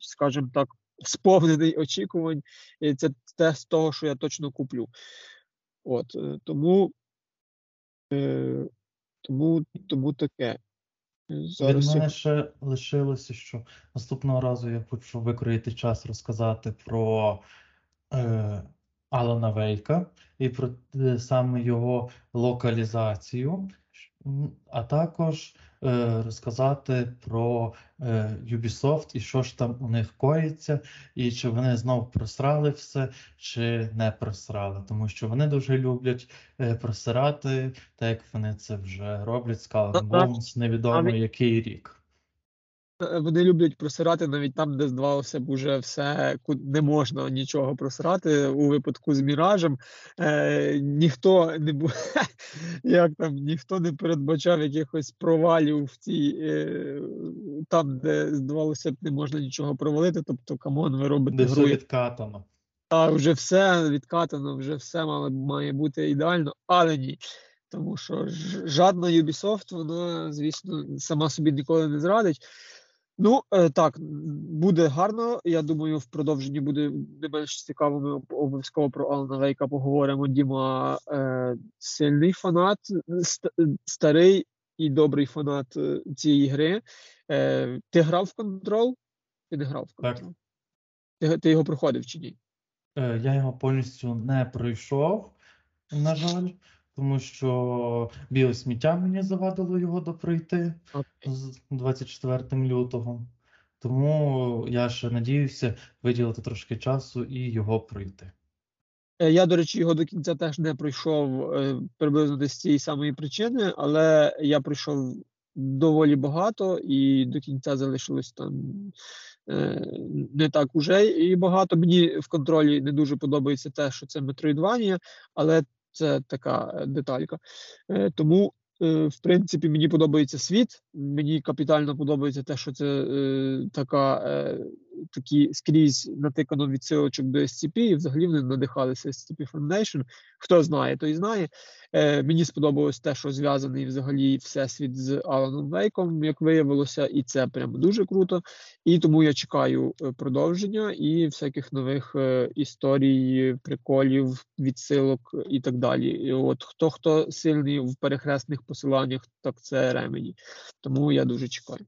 скажімо так, сповнений очікувань. І це те з того, що я точно куплю. От, тому, тому, тому таке. Зараз... Від мене ще лишилося, що наступного разу я хочу викроїти час розказати про... Е... Алана Вейка і про саме його локалізацію, а також е, розказати про е, Юбісофт і що ж там у них коїться, і чи вони знов просрали все, чи не просрали. Тому що вони дуже люблять е, просирати, так як вони це вже роблять з Alan Wake, невідомо який рік. Вони люблять просирати навіть там, де здавалося б уже все, не можна нічого просирати. У випадку з Міражем е, ніхто не бу... як там, ніхто не передбачав якихось провалів в цій, е, там, де здавалося б не можна нічого провалити. Тобто, камон, ви робите гру. Де все відкатано. А вже все відкатано, вже все мало, має бути ідеально, але ні. Тому що жадна Ubisoft, вона, звісно, сама собі ніколи не зрадить. Ну, так, буде гарно. Я думаю, в продовженні буде не менш цікаво. Ми обов'язково про Алана Вейка поговоримо. Діма е, сильний фанат, ст- старий і добрий фанат цієї гри. Е, ти грав в Control? Ти не грав в Control? Ти, ти його проходив чи ні? Е, я його повністю не пройшов, на жаль. Тому що біосміття мені завадило його допройти okay. з двадцять четвертого лютого. Тому я ще надіюся виділити трошки часу і його пройти. Я, до речі, його до кінця теж не пройшов приблизно з цієї самої причини, але я пройшов доволі багато і до кінця залишилось там не так уже і багато. Мені в Контролі не дуже подобається те, що це метроїдванія, але це така деталька. Тому, в принципі, мені подобається світ. Мені капітально подобається те, що це така, такі скрізь натикано відсилочок до ес сі пі. І взагалі вони надихалися ес сі пі Foundation. Хто знає, той знає. Мені сподобалось те, що зв'язаний взагалі всесвіт з Аланом Вейком, як виявилося. І це прям дуже круто. І тому я чекаю продовження і всяких нових історій, приколів, відсилок і так далі. І от хто-хто сильний в перехресних посиланнях, так це Remedy. Тому я дуже чекаю.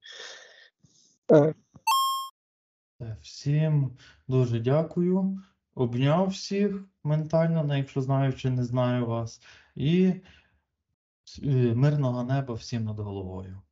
Всім дуже дякую. Обняв всіх ментально, якщо знаю чи не знаю вас. І мирного неба всім над головою.